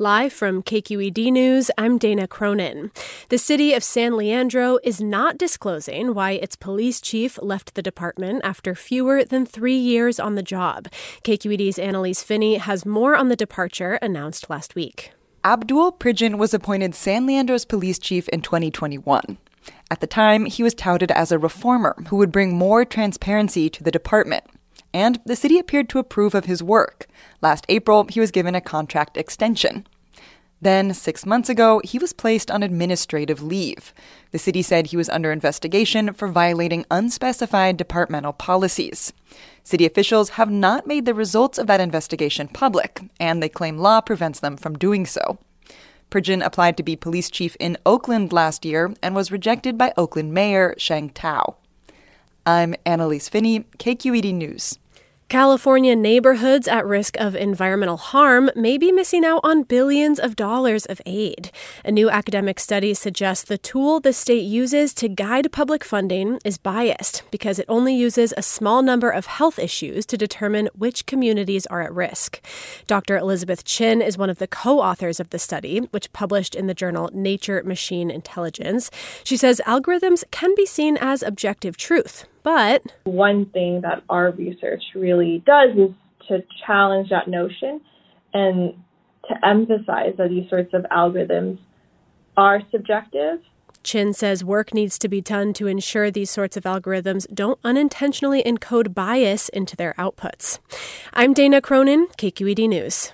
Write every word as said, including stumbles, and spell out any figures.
Live from K Q E D News, I'm Dana Cronin. The city of San Leandro is not disclosing why its police chief left the department after fewer than three years on the job. K Q E D's Annalise Finney has more on the departure announced last week. Abdul Pridgen was appointed San Leandro's police chief in twenty twenty-one. At the time, he was touted as a reformer who would bring more transparency to the department. And the city appeared to approve of his work. Last April, he was given a contract extension. Then, six months ago, he was placed on administrative leave. The city said he was under investigation for violating unspecified departmental policies. City officials have not made the results of that investigation public, and they claim law prevents them from doing so. Pridgen applied to be police chief in Oakland last year and was rejected by Oakland Mayor Sheng Tao. I'm Annalise Finney, K Q E D News. California neighborhoods at risk of environmental harm may be missing out on billions of dollars of aid. A new academic study suggests the tool the state uses to guide public funding is biased because it only uses a small number of health issues to determine which communities are at risk. Doctor Elizabeth Chin is one of the co-authors of the study, which published in the journal Nature Machine Intelligence. She says algorithms can be seen as objective truth. But one thing that our research really does is to challenge that notion and to emphasize that these sorts of algorithms are subjective. Chin says work needs to be done to ensure these sorts of algorithms don't unintentionally encode bias into their outputs. I'm Dana Cronin, K Q E D News.